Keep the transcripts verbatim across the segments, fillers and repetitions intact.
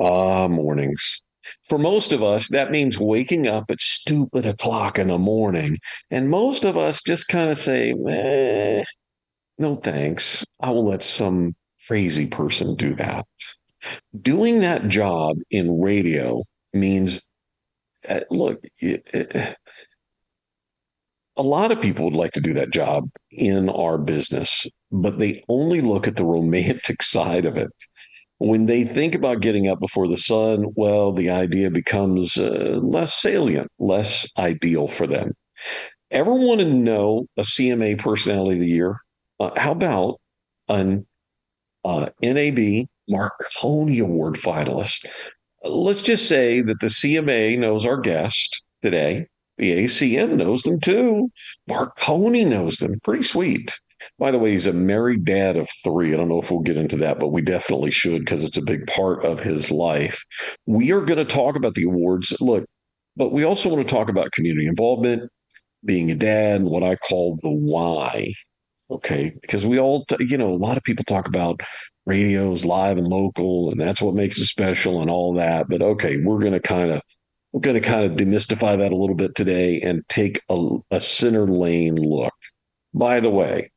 Ah, mornings. For most of us, that means waking up at stupid o'clock in the morning. And most of us just kind of say, eh, no thanks. I will let some crazy person do that. Doing that job in radio means, uh, look, it, it, a lot of people would like to do that job in our business, but they only look at the romantic side of it. When they think about getting up before the sun, well, the idea becomes uh, less salient, less ideal for them. Ever want to know a C M A Personality of the Year? Uh, how about an uh, N A B Marconi Award finalist? Let's just say that the C M A knows our guest today. The A C M knows them too. Marconi knows them. Pretty sweet. By the way, he's a married dad of three. I don't know if we'll get into that, but we definitely should because it's a big part of his life. We are going to talk about the awards. Look, but we also want to talk about community involvement, being a dad, what I call the why. Okay, because we all, t- you know, a lot of people talk about radios, live and local, and that's what makes it special and all that. But okay, we're going to kind of we're going to kind of demystify that a little bit today and take a, a center lane look. By the way,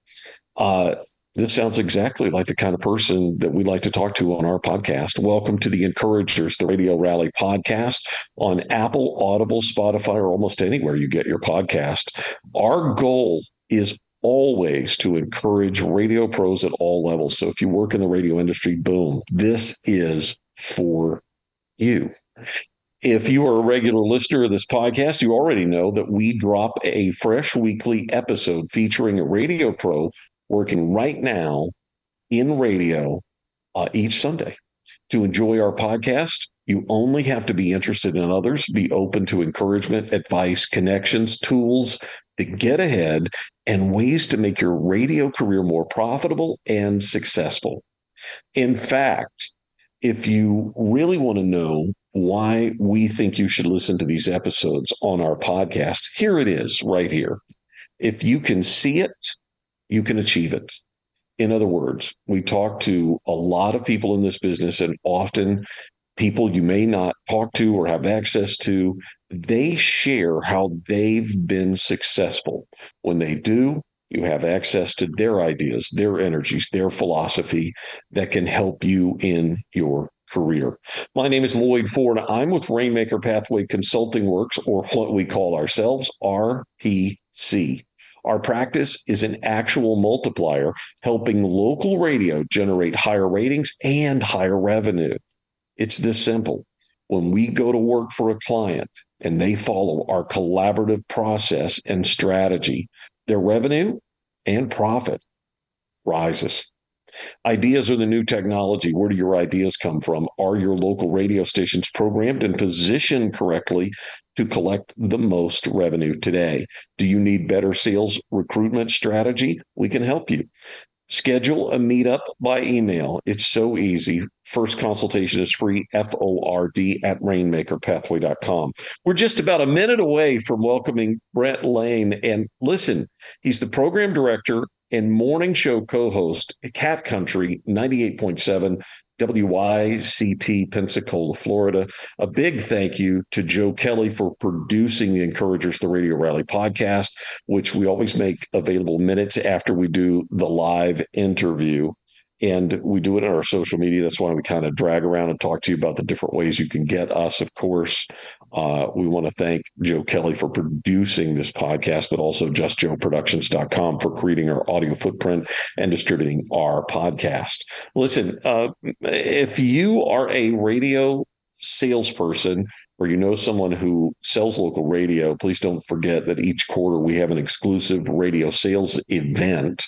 uh, this sounds exactly like the kind of person that we like to talk to on our podcast. Welcome to the Encouragers, the Radio Rally podcast on Apple, Audible, Spotify, or almost anywhere you get your podcast. Our goal is always to encourage radio pros at all levels. So if you work in the radio industry, boom, this is for you. If you are a regular listener of this podcast, you already know that we drop a fresh weekly episode featuring a radio pro working right now in radio uh, each Sunday. To enjoy our podcast, you only have to be interested in others, be open to encouragement, advice, connections, tools to get ahead, and ways to make your radio career more profitable and successful. In fact, if you really want to know why we think you should listen to these episodes on our podcast, here it is right here. If you can see it, you can achieve it. In other words, we talk to a lot of people in this business, and often people you may not talk to or have access to, they share how they've been successful. When they do, you have access to their ideas, their energies, their philosophy that can help you in your career. My name is Lloyd Ford. I'm with Rainmaker Pathway Consulting Works, or what we call ourselves, R P C. Our practice is an actual multiplier, helping local radio generate higher ratings and higher revenue. It's this simple. When we go to work for a client and they follow our collaborative process and strategy, their revenue and profit rises. Ideas are the new technology. Where do your ideas come from? Are your local radio stations programmed and positioned correctly to collect the most revenue today? Do you need better sales recruitment strategy? We can help you. Schedule a meetup by email. It's so easy. First consultation is free, F O R D, at rainmaker pathway dot com. We're just about a minute away from welcoming Brent Lane. And listen, he's the program director and morning show co-host at Cat Country ninety-eight point seven, W Y C T, Pensacola, Florida. A big thank you to Joe Kelly for producing the Encouragers, the Radio Rally podcast, which we always make available minutes after we do the live interview. And we do it on our social media. That's why we kind of drag around and talk to you about the different ways you can get us. Of course, uh, we want to thank Joe Kelly for producing this podcast, but also Just Joe Productions dot com for creating our audio footprint and distributing our podcast. Listen, uh, if you are a radio salesperson or you know someone who sells local radio, please don't forget that each quarter we have an exclusive radio sales event.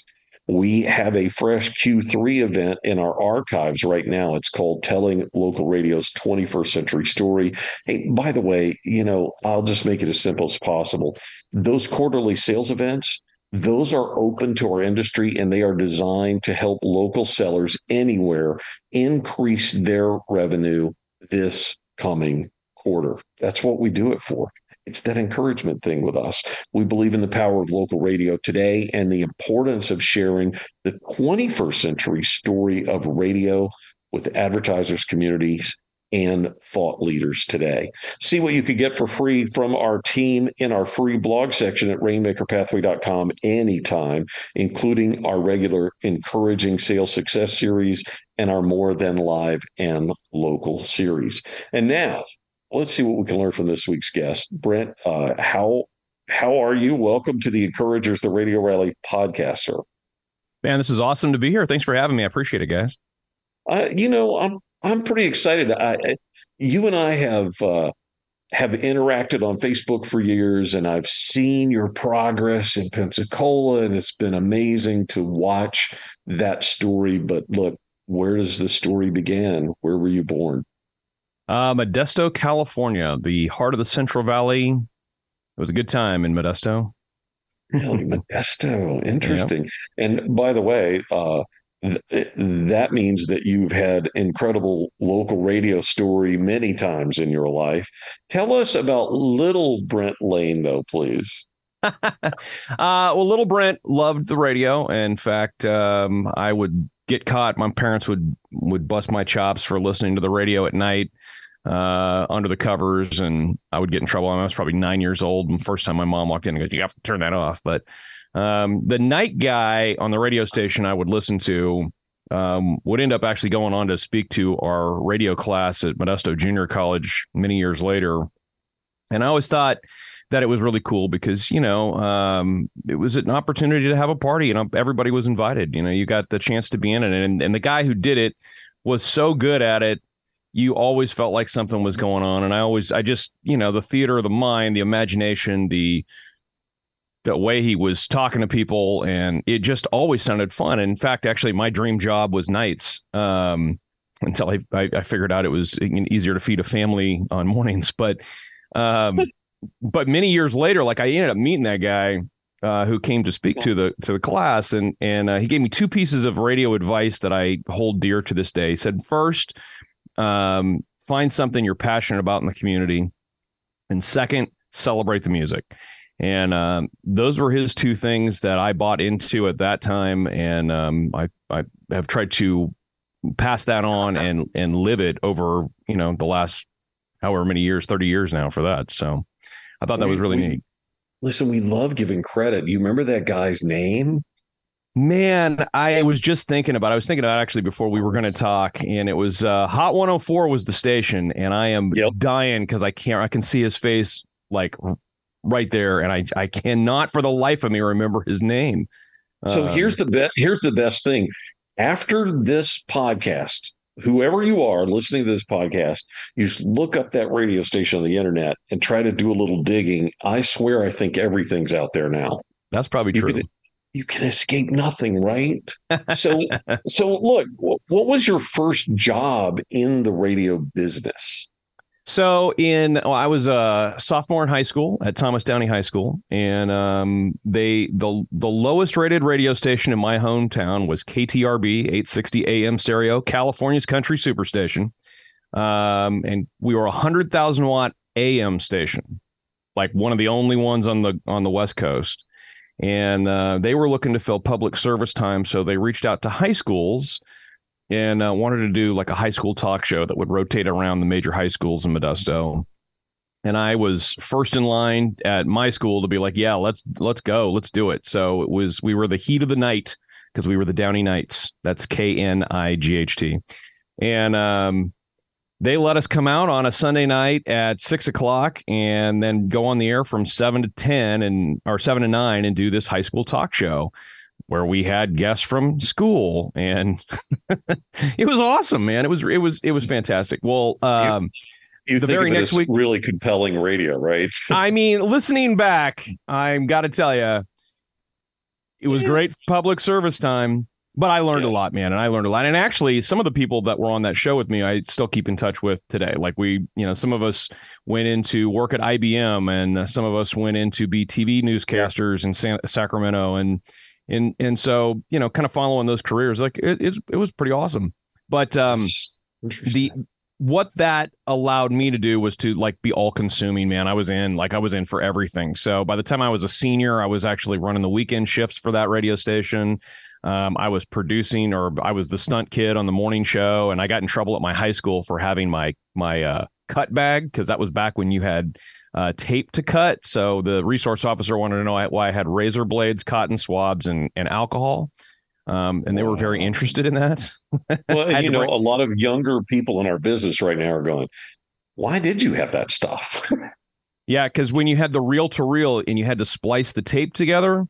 We have a fresh Q three event in our archives right now. It's called Telling Local Radio's twenty-first Century Story. Hey, by the way, you know, I'll just make it as simple as possible. Those quarterly sales events, those are open to our industry, and they are designed to help local sellers anywhere increase their revenue this coming quarter. That's what we do it for. It's that encouragement thing with us. We believe in the power of local radio today and the importance of sharing the twenty-first century story of radio with advertisers, communities, and thought leaders today. See what you could get for free from our team in our free blog section at rainmaker pathway dot com anytime, including our regular Encouraging Sales Success series and our More Than Live and Local series. And now let's see what we can learn from this week's guest. Brent, uh, how how are you? Welcome to the Encouragers, the Radio Rally podcast, sir. Man, this is awesome to be here. Thanks for having me. I appreciate it, guys. Uh, you know, I'm I'm pretty excited. I, you and I have uh, have interacted on Facebook for years, and I've seen your progress in Pensacola, and it's been amazing to watch that story. But look, where does the story begin? Where were you born? Uh, Modesto, California, the heart of the Central Valley. It was a good time in Modesto. Really, Modesto. Interesting. Yeah. And by the way, uh, Th- that means that you've had incredible local radio story many times in your life. Tell us about little Brent Lane, though, please. uh, well, little Brent loved the radio. In fact, um, I would get caught. My parents would would bust my chops for listening to the radio at night uh, under the covers, and I would get in trouble. I was probably nine years old. And the first time my mom walked in and goes, "You have to turn that off." But Um, the night guy on the radio station I would listen to um, would end up actually going on to speak to our radio class at Modesto Junior College many years later. And I always thought that it was really cool because, you know, um, it was an opportunity to have a party and everybody was invited. You know, you got the chance to be in it. And, and the guy who did it was so good at it. You always felt like something was going on. And I always I just, you know, the theater of the mind, the imagination, the the way he was talking to people, and it just always sounded fun. And in fact, actually, my dream job was nights um, until I, I, I figured out it was easier to feed a family on mornings. But um, but many years later, like I ended up meeting that guy uh, who came to speak to the to the class, and and uh, he gave me two pieces of radio advice that I hold dear to this day. He said, first, um, find something you're passionate about in the community, and second, celebrate the music. And um, those were his two things that I bought into at that time. And um, I, I have tried to pass that on and and live it over, you know, the last however many years, thirty years now for that. So I thought that we, was really we, neat. Listen, we love giving credit. You remember that guy's name? Man, I was just thinking about it. I was thinking about it actually before we were going to talk, and it was uh, Hot one oh four was the station. And I am yep. dying because I can't I can see his face like right there, and I, I cannot for the life of me remember his name. So um, here's the be- here's the best thing. After this podcast, whoever you are listening to this podcast, you just look up that radio station on the internet and try to do a little digging. I swear, I think everything's out there now. That's probably true. You can, you can escape nothing, right? So so look, what was your first job in the radio business? So in oh, I was a sophomore in high school at Thomas Downey High School, and um, they the the lowest rated radio station in my hometown was K T R B eight sixty A M stereo, California's country superstation, um, and we were a hundred thousand watt A M station, like one of the only ones on the on the West Coast, and uh, they were looking to fill public service time, so they reached out to high schools. And uh, wanted to do like a high school talk show that would rotate around the major high schools in Modesto. And I was first in line at my school to be like, yeah, let's let's go. Let's do it. So it was we were the Heat of the Night because we were the Downey Knights. That's K N I G H T. And um, they let us come out on a Sunday night at six o'clock and then go on the air from seven to ten and or seven to nine and do this high school talk show where we had guests from school, and it was awesome, man. It was, it was, it was fantastic. Well, um, you, you the very next week, really compelling radio, right? I mean, listening back, I'm got to tell you, it was great public service time, but I learned yes. a lot, man. And I learned a lot. And actually some of the people that were on that show with me, I still keep in touch with today. Like we, you know, some of us went into work at I B M, and some of us went into be T V newscasters yeah. in San, Sacramento and, And and so, you know, kind of following those careers, like it, it, it was pretty awesome. But um, the what that allowed me to do was to like be all consuming, man. I was in like I was in for everything. So by the time I was a senior, I was actually running the weekend shifts for that radio station. Um, I was producing, or I was the stunt kid on the morning show, and I got in trouble at my high school for having my my uh, cut bag, because that was back when you had uh, tape to cut. So the resource officer wanted to know why I had razor blades, cotton swabs, and and alcohol. Um, and they were very interested in that. Well, and, you know, a lot of younger people in our business right now are going, why did you have that stuff? Yeah, because when you had the reel to reel and you had to splice the tape together,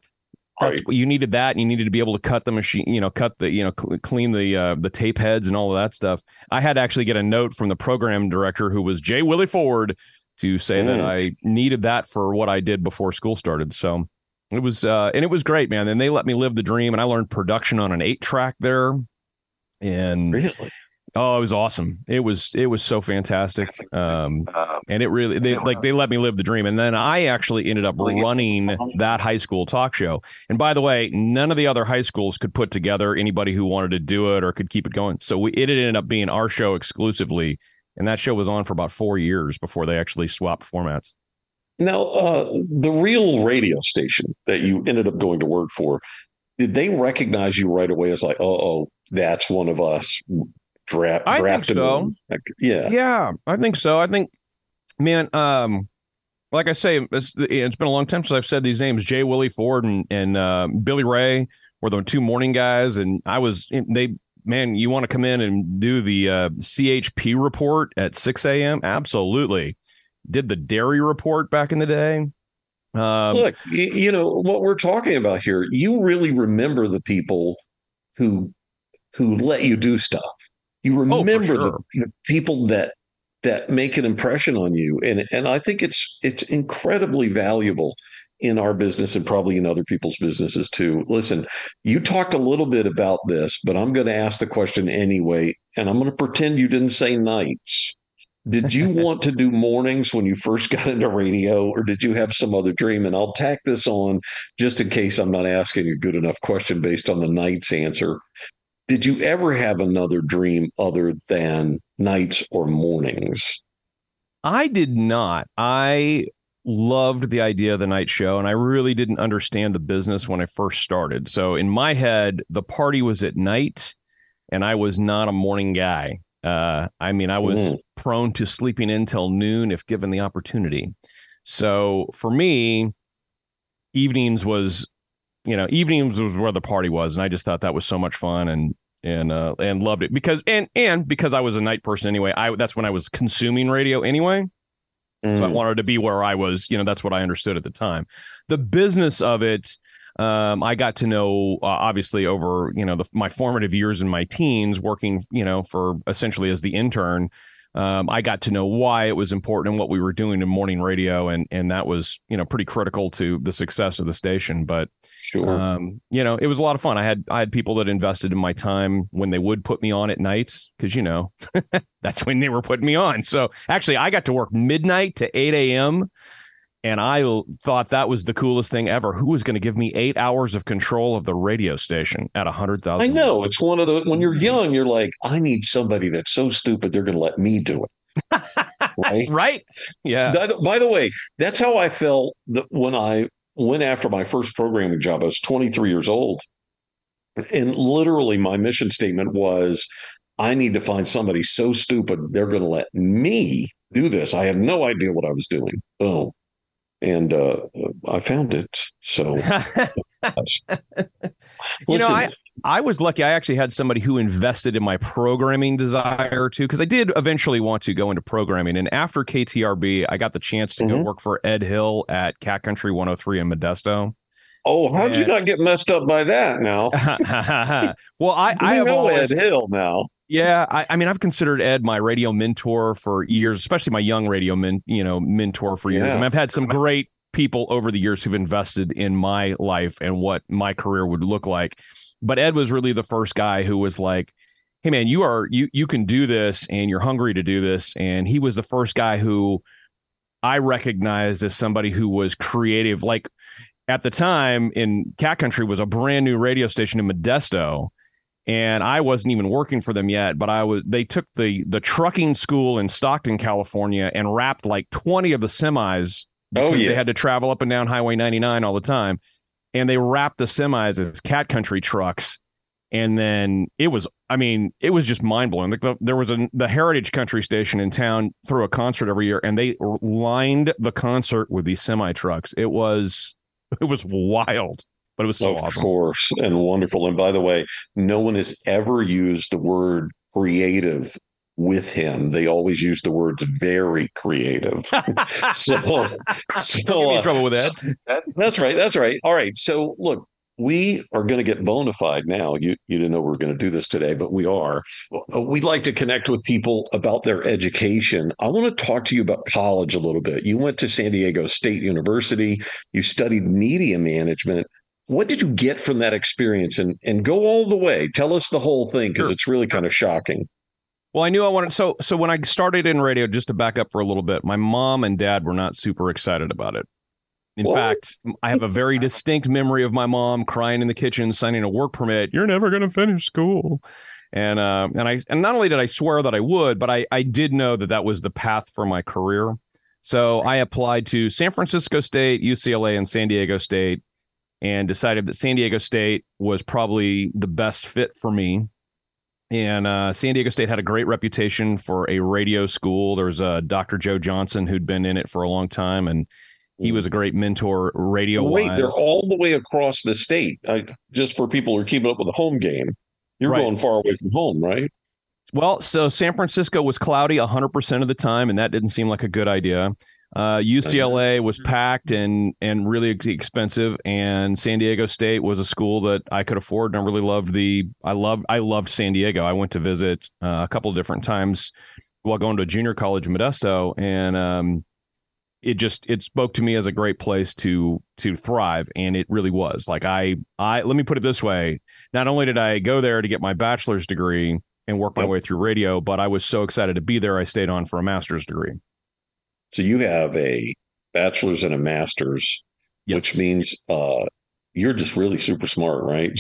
that's, right. you needed that. And you needed to be able to cut the machine, you know, cut the, you know, cl- clean the uh, the tape heads and all of that stuff. I had to actually get a note from the program director, who was Jay Willie Ford, to say mm. that I needed that for what I did before school started. So. It was uh, and it was great, man. And they let me live the dream, and I learned production on an eight track there. And really, oh, it was awesome. It was it was so fantastic. Um, and it really they like they let me live the dream. And then I actually ended up running that high school talk show. And by the way, none of the other high schools could put together anybody who wanted to do it or could keep it going. So we, it ended up being our show exclusively. And that show was on for about four years before they actually swapped formats. Now, uh, the real radio station that you ended up going to work for, did they recognize you right away as like, oh, that's one of us? Dra- I think so. Like, yeah. Yeah, I think so. I think, man, um, like I say, it's, it's been a long time since I've said these names. Jay Willie Ford and, and uh, Billy Ray were the two morning guys. And I was, they, man, you want to come in and do the uh, C H P report at six a.m.? Absolutely. Did the dairy report back in the day. Um, Look, you know, what we're talking about here, you really remember the people who who let you do stuff. You remember oh, for sure. the, the people that that make an impression on you. And and I think it's it's incredibly valuable in our business and probably in other people's businesses too. Listen, you talked a little bit about this, but I'm going to ask the question anyway, and I'm going to pretend you didn't say nights. Did you want to do mornings when you first got into radio, or did you have some other dream? And I'll tack this on just in case I'm not asking a good enough question based on the night's answer. Did you ever have another dream other than nights or mornings? I did not. I loved the idea of the night show, and I really didn't understand the business when I first started. So in my head, the party was at night, and I was not a morning guy. Uh, I mean, I was mm. prone to sleeping in till noon if given the opportunity. So for me, evenings was, you know, evenings was where the party was. And I just thought that was so much fun and, and, uh, and loved it because, and, and because I was a night person anyway, I, that's when I was consuming radio anyway. Mm. So I wanted to be where I was, you know, that's what I understood at the time. The business of it. Um, I got to know, uh, obviously, over, you know, the, my formative years in my teens working, you know, for essentially as the intern, um, I got to know why it was important and what we were doing in morning radio. And and that was, you know, pretty critical to the success of the station. But, sure. um, you know, it was a lot of fun. I had I had people that invested in my time when they would put me on at nights, because, you know, that's when they were putting me on. So actually, I got to work midnight to eight a.m. And I thought that was the coolest thing ever. Who was going to give me eight hours of control of the radio station at one hundred thousand dollars? I know. It's one of the, when you're young, you're like, I need somebody that's so stupid, they're going to let me do it. Right? Right? Yeah. By the, by the way, that's how I felt that when I went after my first programming job. I was twenty-three years old. And literally my mission statement was, I need to find somebody so stupid, they're going to let me do this. I had no idea what I was doing. Boom. And uh, I found it. So, you know, I, I was lucky. I actually had somebody who invested in my programming desire, too, because I did eventually want to go into programming. And after K T R B, I got the chance to mm-hmm. go work for Ed Hill at Cat Country one oh three in Modesto. Oh, how'd and... you not get messed up by that now? Well, I, I have know always... Ed Hill now. Yeah, I, I mean, I've considered Ed my radio mentor for years, especially my young radio men, you know, mentor for years. Yeah. And I've had some great people over the years who've invested in my life and what my career would look like. But Ed was really the first guy who was like, hey, man, you are you you can do this, and you're hungry to do this. And he was the first guy who I recognized as somebody who was creative. Like at the time in Cat Country was a brand new radio station in Modesto. and I wasn't even working for them yet, but I was. They took the the trucking school in Stockton, California, and wrapped like twenty of the semis because oh, yeah. they had to travel up and down Highway ninety-nine all the time, and they wrapped the semis as Cat Country trucks. And then it was, I mean, it was just mind blowing. Like the, there was a, the Heritage Country Station in town threw a concert every year, and they lined the concert with these semi trucks. It was, it was wild, but it was so awesome. Of course, and wonderful. And by the way, no one has ever used the word creative with him. They always use the words very creative. so, so Don't get me in trouble with that. So, that's right. That's right. All right. So look. We are going to get bona fide now. You you didn't know we were going to do this today, but we are. We'd like to connect with people about their education. I want to talk to you about college a little bit. You went to San Diego State University. You studied media management. What did you get from that experience? And, and go all the way. Tell us the whole thing, because it's really kind of shocking. Well, I knew I wanted, so so when I started in radio, just to back up for a little bit, my mom and dad were not super excited about it. In what? fact, I have a very distinct memory of my mom crying in the kitchen, signing a work permit. You're never going to finish school. And uh, and I and not only did I swear that I would, but I, I did know that that was the path for my career. So I applied to San Francisco State, U C L A, and San Diego State, and decided that San Diego State was probably the best fit for me. And uh, San Diego State had a great reputation for a radio school. There was a uh, Doctor Joe Johnson who'd been in it for a long time, and he was a great mentor radio-wise. Wait, they're all the way across the state. I, just for people who are keeping up with the home game, you're right. Going far away from home, right? Well, so San Francisco was cloudy one hundred percent of the time, and that didn't seem like a good idea. Uh, U C L A was packed and and really expensive, and San Diego State was a school that I could afford, and I really loved the. I loved I loved San Diego. I went to visit uh, a couple of different times while going to junior college in Modesto, and. Um, It just it spoke to me as a great place to to thrive. And it really was like I I let me put it this way. Not only did I go there to get my bachelor's degree and work my yep. way through radio, but I was so excited to be there. I stayed on for a master's degree. So you have a bachelor's and a master's, yes. which means uh, you're just really super smart, right?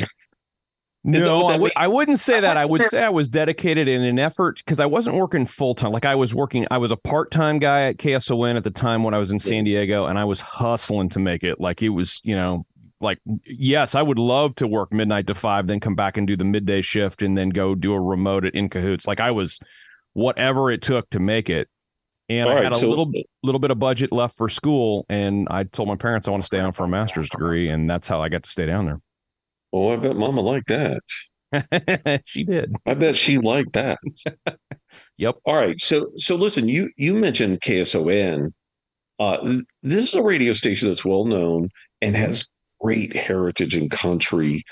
No, I, w- I wouldn't say that. I would say I was dedicated in an effort because I wasn't working full time. Like I was working, I was a part time guy at K S O N at the time when I was in San Diego, and I was hustling to make it. Like it was, you know, like, yes, I would love to work midnight to five, then come back and do the midday shift and then go do a remote at In Cahoots. Like I was whatever it took to make it. And All I had right, a so- little, little bit of budget left for school. And I told my parents I want to stay down for a master's degree. And that's how I got to stay down there. Oh, I bet Mama liked that. She did. I bet she liked that. Yep. All right. So, so listen, you, you mentioned K S O N. Uh, this is a radio station that's well known and has great heritage and country.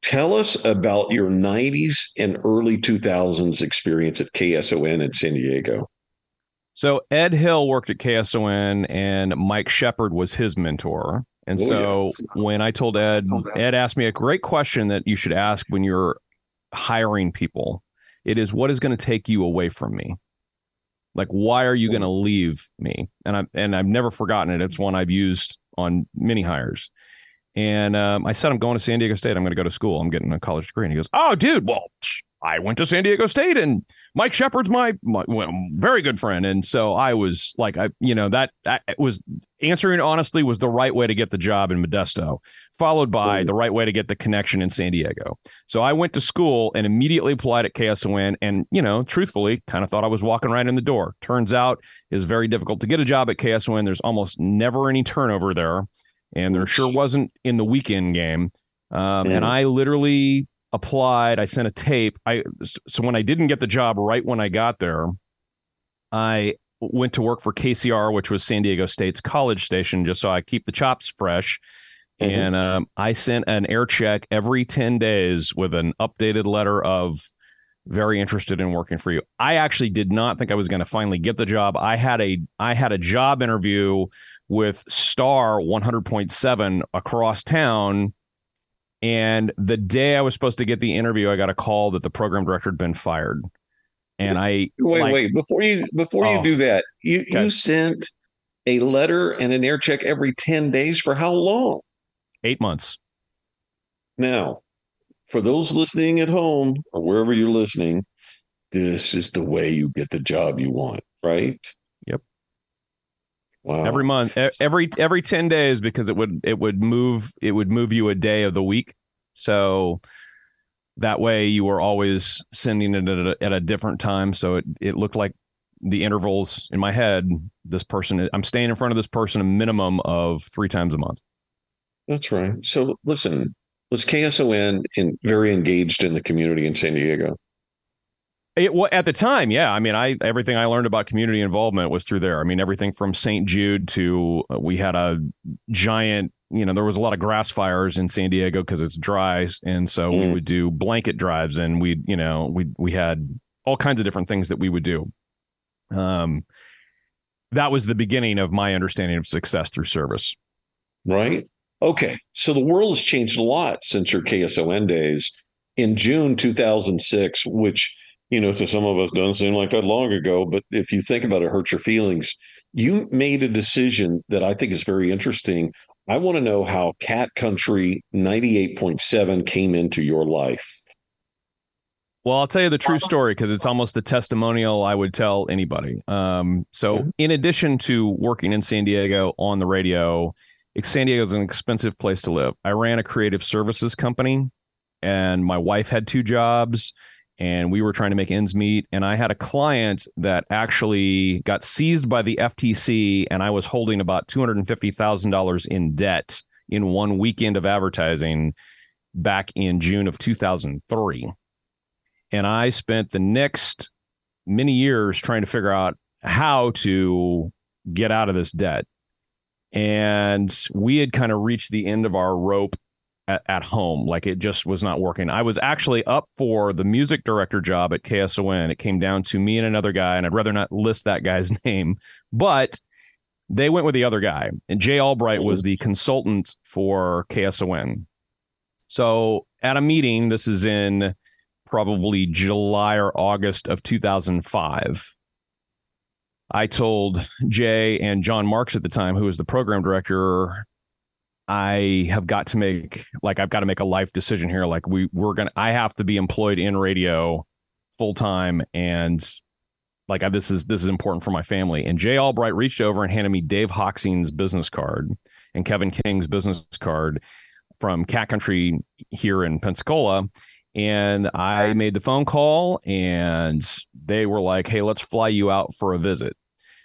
Tell us about your nineties and early two thousands experience at K S O N in San Diego. So Ed Hill worked at K S O N, and Mike Shepard was his mentor. And oh, so yeah. when I told Ed, Ed asked me a great question that you should ask when you're hiring people. It is, what is going to take you away from me? Like, why are you going to leave me? And I've, and I've never forgotten it. It's one I've used on many hires. And um, I said, I'm going to San Diego State. I'm going to go to school. I'm getting a college degree. And he goes, oh, dude, well, I went to San Diego State, and Mike Shepard's my, my well, very good friend. And so I was like, I, you know, that, that was answering honestly was the right way to get the job in Modesto, followed by Ooh. the right way to get the connection in San Diego. So I went to school and immediately applied at K S O N, and, you know, truthfully kind of thought I was walking right in the door. Turns out it's very difficult to get a job at K S O N. There's almost never any turnover there. And there Oops. sure wasn't in the weekend game. Um, and I literally applied. I sent a tape. I so when I didn't get the job right when I got there, I went to work for K C R, which was San Diego State's college station, just so I keep the chops fresh. Mm-hmm. And um, I sent an air check every ten days with an updated letter of very interested in working for you. I actually did not think I was going to finally get the job. I had a I had a job interview with Star one hundred point seven across town. And the day I was supposed to get the interview, I got a call that the program director had been fired. And I wait, like, wait, before you before oh, you do that, you, okay. you sent a letter and an air check every ten days for how long? Eight months. Now, for those listening at home or wherever you're listening, this is the way you get the job you want, right? Yep. Wow. Every month, every every ten days, because it would it would move it would move you a day of the week. So that way you were always sending it at a, at a different time. So it it looked like the intervals in my head. This person, I'm staying in front of this person a minimum of three times a month. That's right. So listen, was K S O N in, very engaged in the community in San Diego? It, well, at the time, yeah. I mean, I everything I learned about community involvement was through there. I mean, everything from Saint Jude to uh, we had a giant, you know, there was a lot of grass fires in San Diego because it's dry. And so mm. we would do blanket drives and we, you know, we we had all kinds of different things that we would do. Um, that was the beginning of my understanding of success through service. Right. Okay. So the world has changed a lot since your K S O N days. In June two thousand six, which, you know, to some of us doesn't seem like that long ago, but if you think about it, it hurts your feelings. You made a decision that I think is very interesting. I want to know how Cat Country ninety-eight point seven came into your life. Well, I'll tell you the true story because it's almost the testimonial I would tell anybody. Um, so mm-hmm. in addition to working in San Diego on the radio, San Diego is an expensive place to live. I ran a creative services company and my wife had two jobs and we were trying to make ends meet. And I had a client that actually got seized by the F T C and I was holding about two hundred fifty thousand dollars in debt in one weekend of advertising back in June of two thousand three. And I spent the next many years trying to figure out how to get out of this debt. And we had kind of reached the end of our rope at, at home. Like it just was not working. I was actually up for the music director job at K S O N. It came down to me and another guy, and I'd rather not list that guy's name, but they went with the other guy. And Jay Albright was the consultant for K S O N. So at a meeting, this is in probably July or August of two thousand five. I told Jay and John Marks at the time, who was the program director, I have got to make like I've got to make a life decision here. Like we we're going to I have to be employed in radio full time. And like I, this is this is important for my family. And Jay Albright reached over and handed me Dave Hoxing's business card and Kevin King's business card from Cat Country here in Pensacola. And I made the phone call and they were like, hey, let's fly you out for a visit.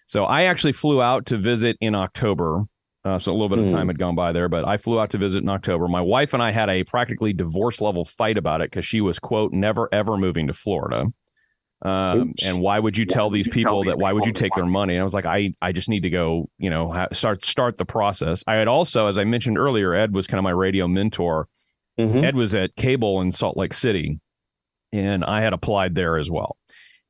So I actually flew out to visit in October. Uh, so a little bit of time had gone by there, but I flew out to visit in October. My wife and I had a practically divorce level fight about it because she was, quote, never, ever moving to Florida. Um, and why would you tell these people that why would you take their money? And I was like, I, I just need to go, you know, ha- start start the process. I had also, as I mentioned earlier, Ed was kind of my radio mentor. Mm-hmm. Ed was at Cable in Salt Lake City, and I had applied there as well.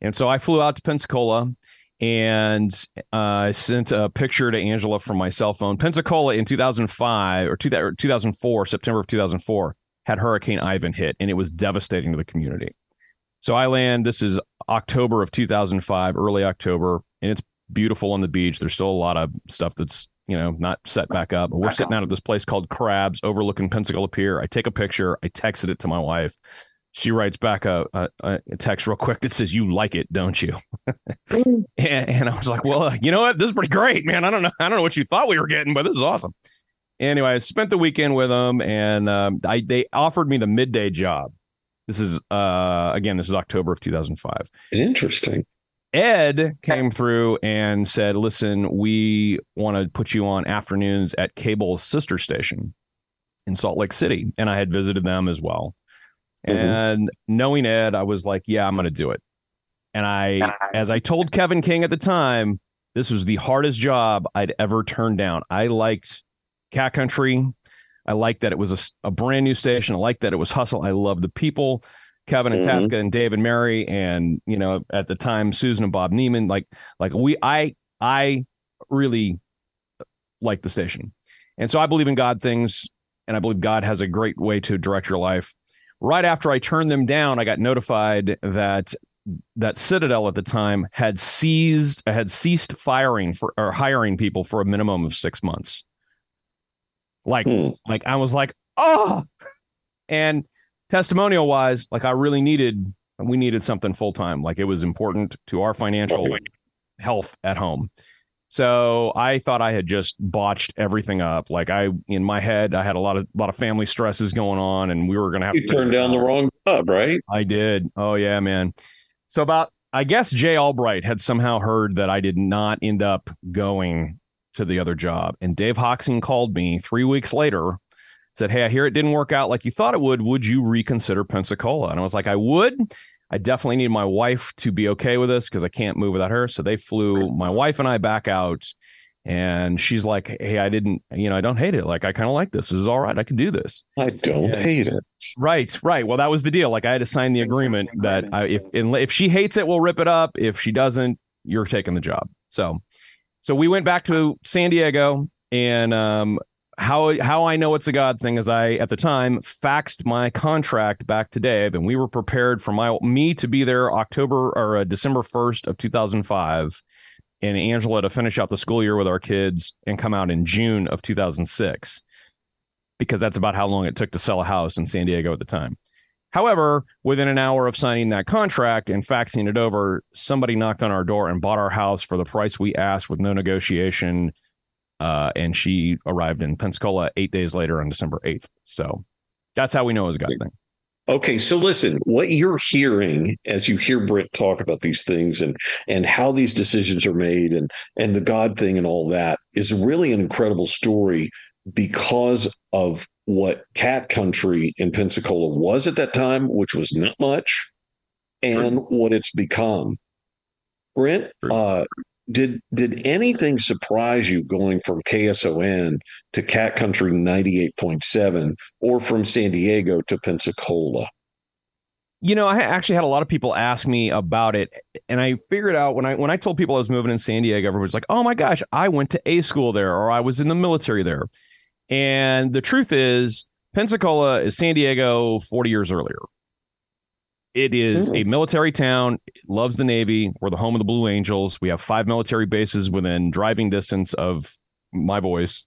And so I flew out to Pensacola and uh, sent a picture to Angela from my cell phone. Pensacola in two thousand five or two thousand four, September of two thousand four, had Hurricane Ivan hit, and it was devastating to the community. So I land, this is October of two thousand five, early October, and it's beautiful on the beach. There's still a lot of stuff that's, you know, not set back up. But we're sitting out at this place called Crabs overlooking Pensacola Pier. I take a picture. I texted it to my wife. She writes back a, a, a text real quick that says, you like it, don't you? and, and I was like, well, you know what? This is pretty great, man. I don't know. I don't know what you thought we were getting, but this is awesome. Anyway, I spent the weekend with them and um, I, they offered me the midday job. This is, uh, again, this is October of two thousand five. Interesting. Ed came through and said, listen, we want to put you on afternoons at Cable's sister station in Salt Lake City. And I had visited them as well. Mm-hmm. And knowing Ed, I was like, yeah, I'm going to do it. And I, as I told Kevin King at the time, this was the hardest job I'd ever turned down. I liked Cat Country. I liked that it was a, a brand new station. I liked that it was hustle. I loved the people. Kevin and mm-hmm. Tasca and Dave and Mary and, you know, at the time, Susan and Bob Neiman, like like we I I really like the station. And so I believe in God things. And I believe God has a great way to direct your life. Right after I turned them down, I got notified that that Citadel at the time had seized had ceased firing for or hiring people for a minimum of six months. Like mm. like I was like, oh, and testimonial wise, like I really needed, we needed something full time. Like it was important to our financial health at home. So I thought I had just botched everything up. Like I, in my head, I had a lot of, lot of family stresses going on, and we were going to have to turn down the wrong job, right? I did. Oh yeah, man. So about, I guess Jay Albright had somehow heard that I did not end up going to the other job. And Dave Hoxing called me three weeks later, said, "Hey, I hear it didn't work out like you thought it would. Would you reconsider Pensacola?" And I was like, I would. I definitely need my wife to be okay with this because I can't move without her. So they flew my wife and I back out, and she's like, "Hey, I didn't, you know, I don't hate it. Like, I kind of like this. This is all right. I can do this. I don't and, hate it." Right, right. Well, that was the deal. Like, I had to sign the agreement that I, if if she hates it, we'll rip it up. If she doesn't, you're taking the job. So, so we went back to San Diego, and um, how how I know it's a God thing is I, at the time, faxed my contract back to Dave, and we were prepared for my me to be there October or uh, December first of two thousand five. And Angela to finish out the school year with our kids and come out in June of two thousand six, because that's about how long it took to sell a house in San Diego at the time. However, within an hour of signing that contract and faxing it over, somebody knocked on our door and bought our house for the price we asked with no negotiation. Uh, and she arrived in Pensacola eight days later on December eighth. So that's how we know it was a God thing. Okay, so listen, what you're hearing as you hear Brent talk about these things and and how these decisions are made and and the God thing and all that is really an incredible story because of what Cat Country in Pensacola was at that time, which was not much, and True. What it's become. Brent, uh, did did anything surprise you going from K S O N to Cat Country ninety-eight point seven or from San Diego to Pensacola? You know, I actually had a lot of people ask me about it, and I figured out when I when I told people I was moving in San Diego, everybody's like, "Oh my gosh, I went to A school there, or I was in the military there." And the truth is, Pensacola is San Diego forty years earlier. It is a military town. It loves the Navy. We're the home of the Blue Angels. We have five military bases within driving distance of my voice.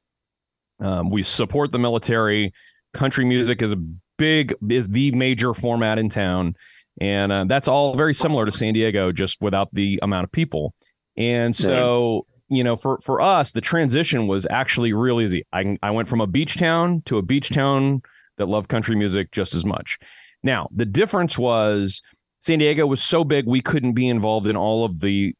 Um, we support the military. Country music is a big is the major format in town, and uh, that's all very similar to San Diego, just without the amount of people. And so, you know, for for us, the transition was actually real easy. I I went from a beach town to a beach town that loved country music just as much. Now, the difference was San Diego was so big we couldn't be involved in all of the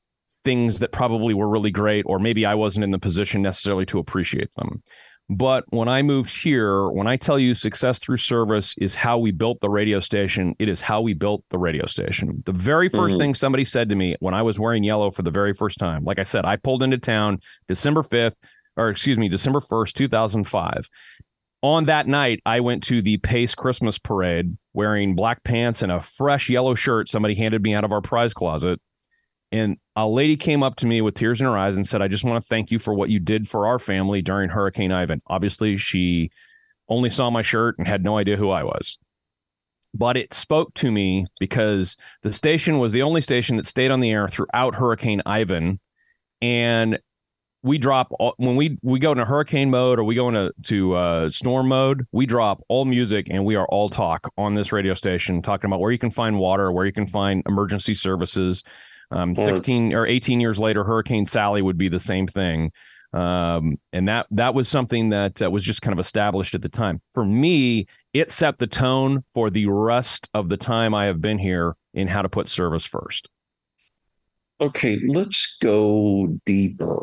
things that probably were really great, or maybe I wasn't in the position necessarily to appreciate them. But when I moved here, when I tell you success through service is how we built the radio station, it is how we built the radio station. The very first mm-hmm. thing somebody said to me when I was wearing yellow for the very first time, like I said, I pulled into town December fifth, or excuse me, December first, two thousand five. On that night, I went to the Pace Christmas parade wearing black pants and a fresh yellow shirt somebody handed me out of our prize closet. And a lady came up to me with tears in her eyes and said, "I just want to thank you for what you did for our family during Hurricane Ivan." Obviously, she only saw my shirt and had no idea who I was. But it spoke to me because the station was the only station that stayed on the air throughout Hurricane Ivan. And we drop all, when we, we go into hurricane mode or we go into to, uh, storm mode, we drop all music and we are all talk on this radio station, talking about where you can find water, where you can find emergency services. Um, or, sixteen or eighteen years later, Hurricane Sally would be the same thing. Um, and that that was something that uh, was just kind of established at the time. For me, it set the tone for the rest of the time I have been here in how to put service first. Okay, let's go deeper.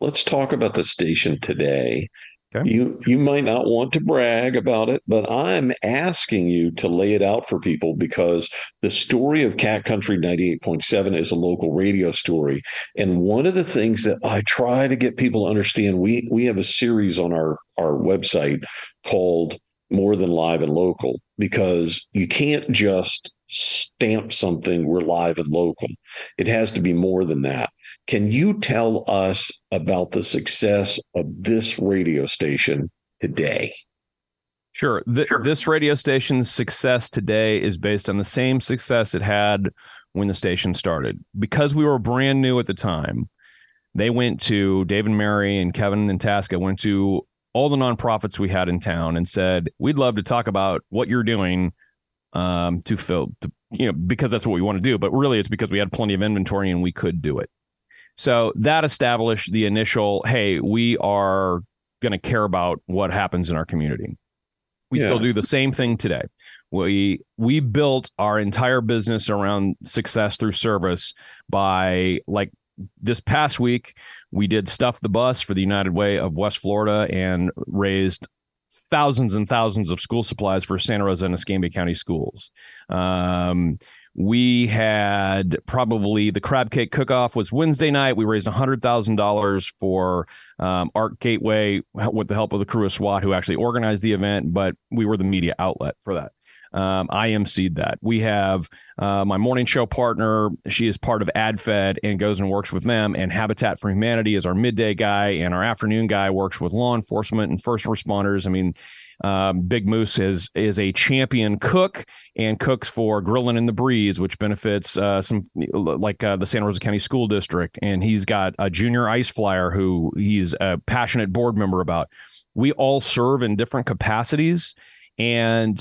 Let's talk about the station today. Okay. You you might not want to brag about it, but I'm asking you to lay it out for people because the story of Cat Country ninety-eight point seven is a local radio story. And one of the things that I try to get people to understand, we we have a series on our, our website called More Than Live and Local, because you can't just stamp something we're live and local. It has to be more than that. Can you tell us about the success of this radio station today? Sure. The, sure. This radio station's success today is based on the same success it had when the station started. Because we were brand new at the time, they went to, Dave and Mary and Kevin and Tasca went to all the nonprofits we had in town and said, "We'd love to talk about what you're doing um, to fill, to, you know, because that's what we want to do. But really, it's because we had plenty of inventory and we could do it. So that established the initial, hey, we are going to care about what happens in our community. We yeah. still do the same thing today. We we built our entire business around success through service by, like, this past week, we did Stuff the Bus for the United Way of West Florida and raised thousands and thousands of school supplies for Santa Rosa and Escambia County schools. Um, we had probably the crab cake cook-off was Wednesday night. We raised one hundred thousand dollars for um, Art Gateway with the help of the crew of SWAT, who actually organized the event, but we were the media outlet for that. Um, I emceed that. We have uh, my morning show partner. She is part of AdFed and goes and works with them. And Habitat for Humanity is our midday guy. And our afternoon guy works with law enforcement and first responders. I mean, um, Big Moose is is a champion cook and cooks for Grilling in the Breeze, which benefits uh, some like uh, the Santa Rosa County School District. And he's got a junior ice flyer who he's a passionate board member about. We all serve in different capacities. And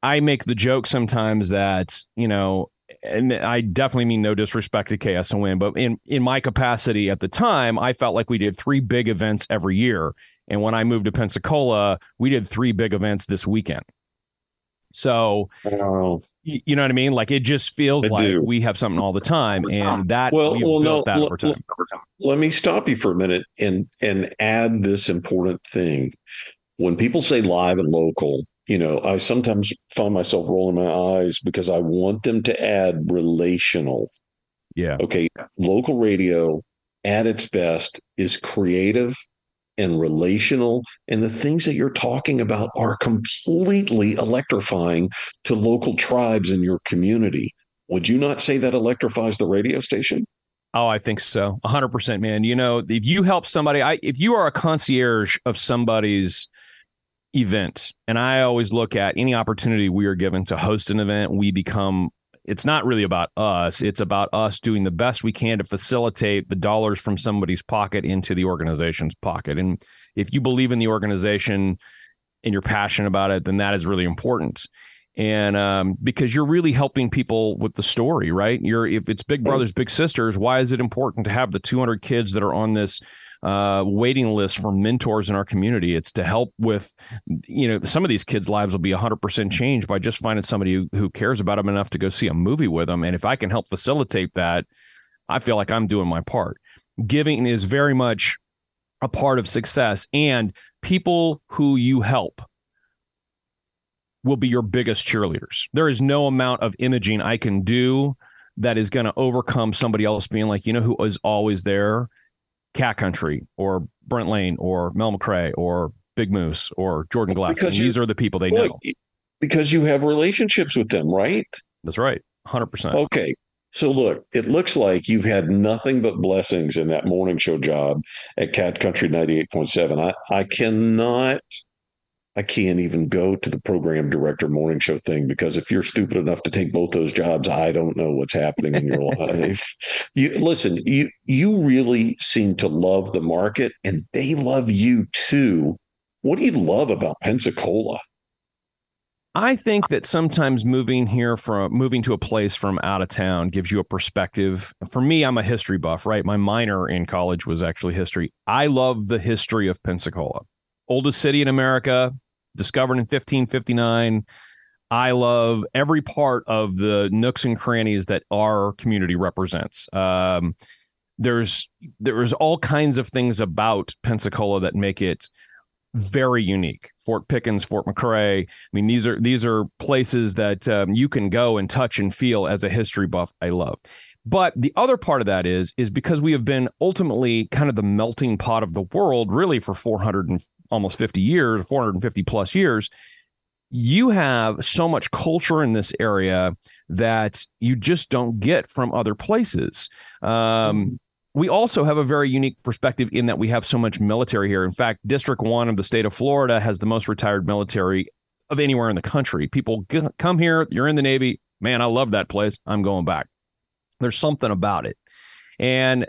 I make the joke sometimes that, you know, and I definitely mean no disrespect to K S O N, but in, in my capacity at the time, I felt like we did three big events every year. And when I moved to Pensacola, we did three big events this weekend. So, oh. you, you know what I mean? Like, it just feels I like do. we have something all the time. And that, well, we well no, that l- over time. L- let me stop you for a minute and, and add this important thing. When people say live and local, you know, I sometimes find myself rolling my eyes because I want them to add relational. Yeah. Okay. Local radio at its best is creative and relational. And the things that you're talking about are completely electrifying to local tribes in your community. Would you not say that electrifies the radio station? Oh, I think so. A hundred percent, man. You know, if you help somebody, I, if you are a concierge of somebody's event. And I always look at any opportunity we are given to host an event, we become, it's not really about us. It's about us doing the best we can to facilitate the dollars from somebody's pocket into the organization's pocket. And if you believe in the organization and you're passionate about it, then that is really important. And um, because you're really helping people with the story, right? You're, if it's Big Brothers, Big Sisters, why is it important to have the two hundred kids that are on this uh waiting list for mentors in our community? It's to help with, you know, some of these kids' lives will be one hundred percent changed by just finding somebody who, who cares about them enough to go see a movie with them. And if I can help facilitate that, I feel like I'm doing my part. Giving is very much a part of success, and people who you help will be your biggest cheerleaders. There is no amount of imaging I can do that is going to overcome somebody else being like, you know, who is always there? Cat Country or Brent Lane or Mel McRae or Big Moose or Jordan Glass. And you, these are the people they look, know. Because you have relationships with them, right? That's right. one hundred percent. Okay. So look, it looks like you've had nothing but blessings in that morning show job at Cat Country ninety-eight point seven. I, I cannot, I can't even go to the program director morning show thing, because if you're stupid enough to take both those jobs, I don't know what's happening in your life. You listen, you, you really seem to love the market, and they love you too. What do you love about Pensacola? I think that sometimes moving here from moving to a place from out of town gives you a perspective. For me, I'm a history buff, right? My minor in college was actually history. I love the history of Pensacola. Oldest city in America, discovered in fifteen fifty-nine. I love every part of the nooks and crannies that our community represents. Um, there's there's all kinds of things about Pensacola that make it very unique. Fort Pickens, Fort McRae. I mean, these are these are places that um, you can go and touch and feel as a history buff. I love. But the other part of that is is because we have been ultimately kind of the melting pot of the world, really, for four hundred and almost fifty years, four hundred fifty plus years, you have so much culture in this area that you just don't get from other places. Um, we also have a very unique perspective in that we have so much military here. In fact, District one of the state of Florida has the most retired military of anywhere in the country. People g- come here, you're in the Navy, man, I love that place, I'm going back. There's something about it. And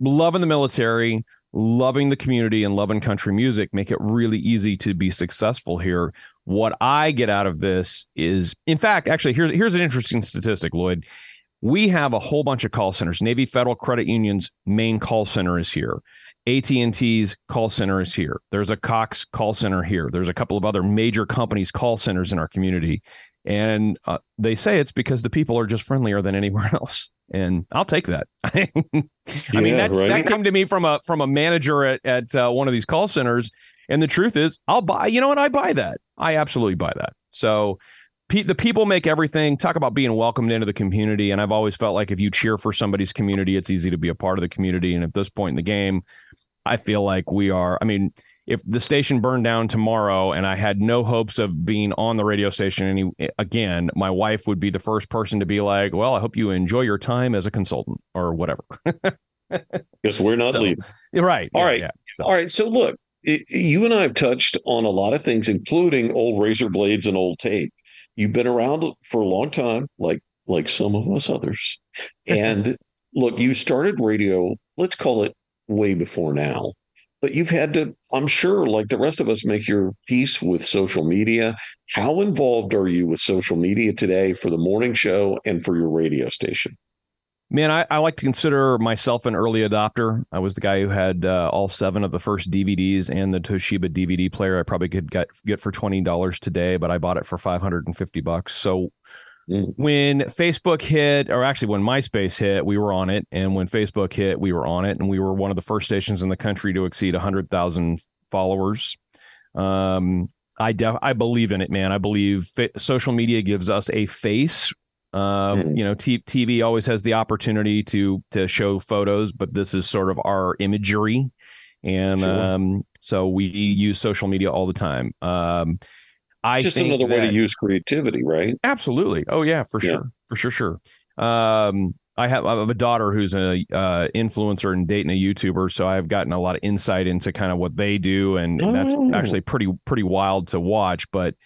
loving the military, loving the community and loving country music make it really easy to be successful here. What I get out of this is, in fact, actually, here's here's an interesting statistic, Lloyd. We have a whole bunch of call centers. Navy Federal Credit Union's main call center is here. A T and T's call center is here. There's a Cox call center here. There's a couple of other major companies' call centers in our community. And uh, they say it's because the people are just friendlier than anywhere else. And I'll take that. I yeah, mean, that, right? that came to me from a from a manager at, at uh, one of these call centers. And the truth is, I'll buy, you know what? I buy that. I absolutely buy that. So pe- the people make everything. Talk about being welcomed into the community. And I've always felt like if you cheer for somebody's community, it's easy to be a part of the community. And at this point in the game, I feel like we are, I mean, if the station burned down tomorrow and I had no hopes of being on the radio station any, again, my wife would be the first person to be like, well, I hope you enjoy your time as a consultant or whatever. Because we're not so, leaving. Right. All yeah, right. Yeah, so. All right. So look, it, you and I have touched on a lot of things, including old razor blades and old tape. You've been around for a long time, like like some of us others. And look, you started radio, let's call it way before now. But you've had to, I'm sure, like the rest of us, make your peace with social media. How involved are you with social media today for the morning show and for your radio station? Man, I, I like to consider myself an early adopter. I was the guy who had uh, all seven of the first D V Ds and the Toshiba D V D player I probably could get, get for twenty dollars today, but I bought it for five hundred fifty bucks. So mm. when Facebook hit, or actually when MySpace hit, we were on it. And when Facebook hit, we were on it. And we were one of the first stations in the country to exceed one hundred thousand followers. Um, I def- I believe in it, man. I believe fa- social media gives us a face. Um, you know, t- TV always has the opportunity to to show photos, but this is sort of our imagery. And sure. um, so we use social media all the time. Um, I just think another that, way to use creativity, right? Absolutely. Oh, yeah, for yeah. sure. For sure. Sure. Um, I have, I have a daughter who's an uh, influencer and dating a YouTuber. So I've gotten a lot of insight into kind of what they do. And, and that's oh. actually pretty, pretty wild to watch. But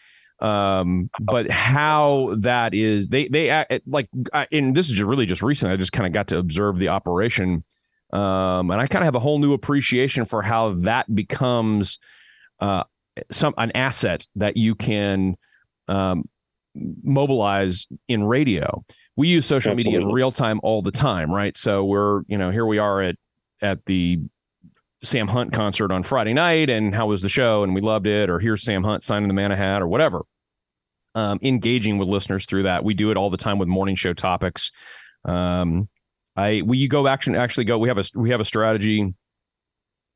um but how that is, they they act like, and this is really just recent, I just kind of got to observe the operation, um and I kind of have a whole new appreciation for how that becomes uh some an asset that you can um mobilize in radio. We use social Absolutely. media in real time all the time, right? So we're, you know, here we are at at the Sam Hunt concert on Friday night, and how was the show? And we loved it. Or here's Sam Hunt signing the man I had, or whatever. Um, engaging with listeners through that. We do it all the time with morning show topics. Um, I we you go back and actually go. We have a we have a strategy.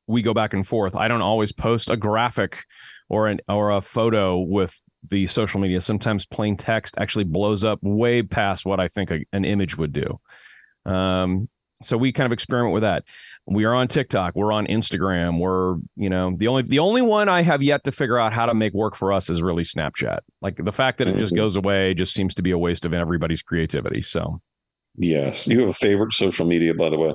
We go back and forth. I don't always post a graphic or an or a photo with the social media. Sometimes plain text actually blows up way past what I think a, an image would do. Um, so we kind of experiment with that. We are on TikTok. We're on Instagram. We're, you know, the only the only one I have yet to figure out how to make work for us is really Snapchat. Like the fact that it just goes away just seems to be a waste of everybody's creativity. So, yes, you have a favorite social media, by the way.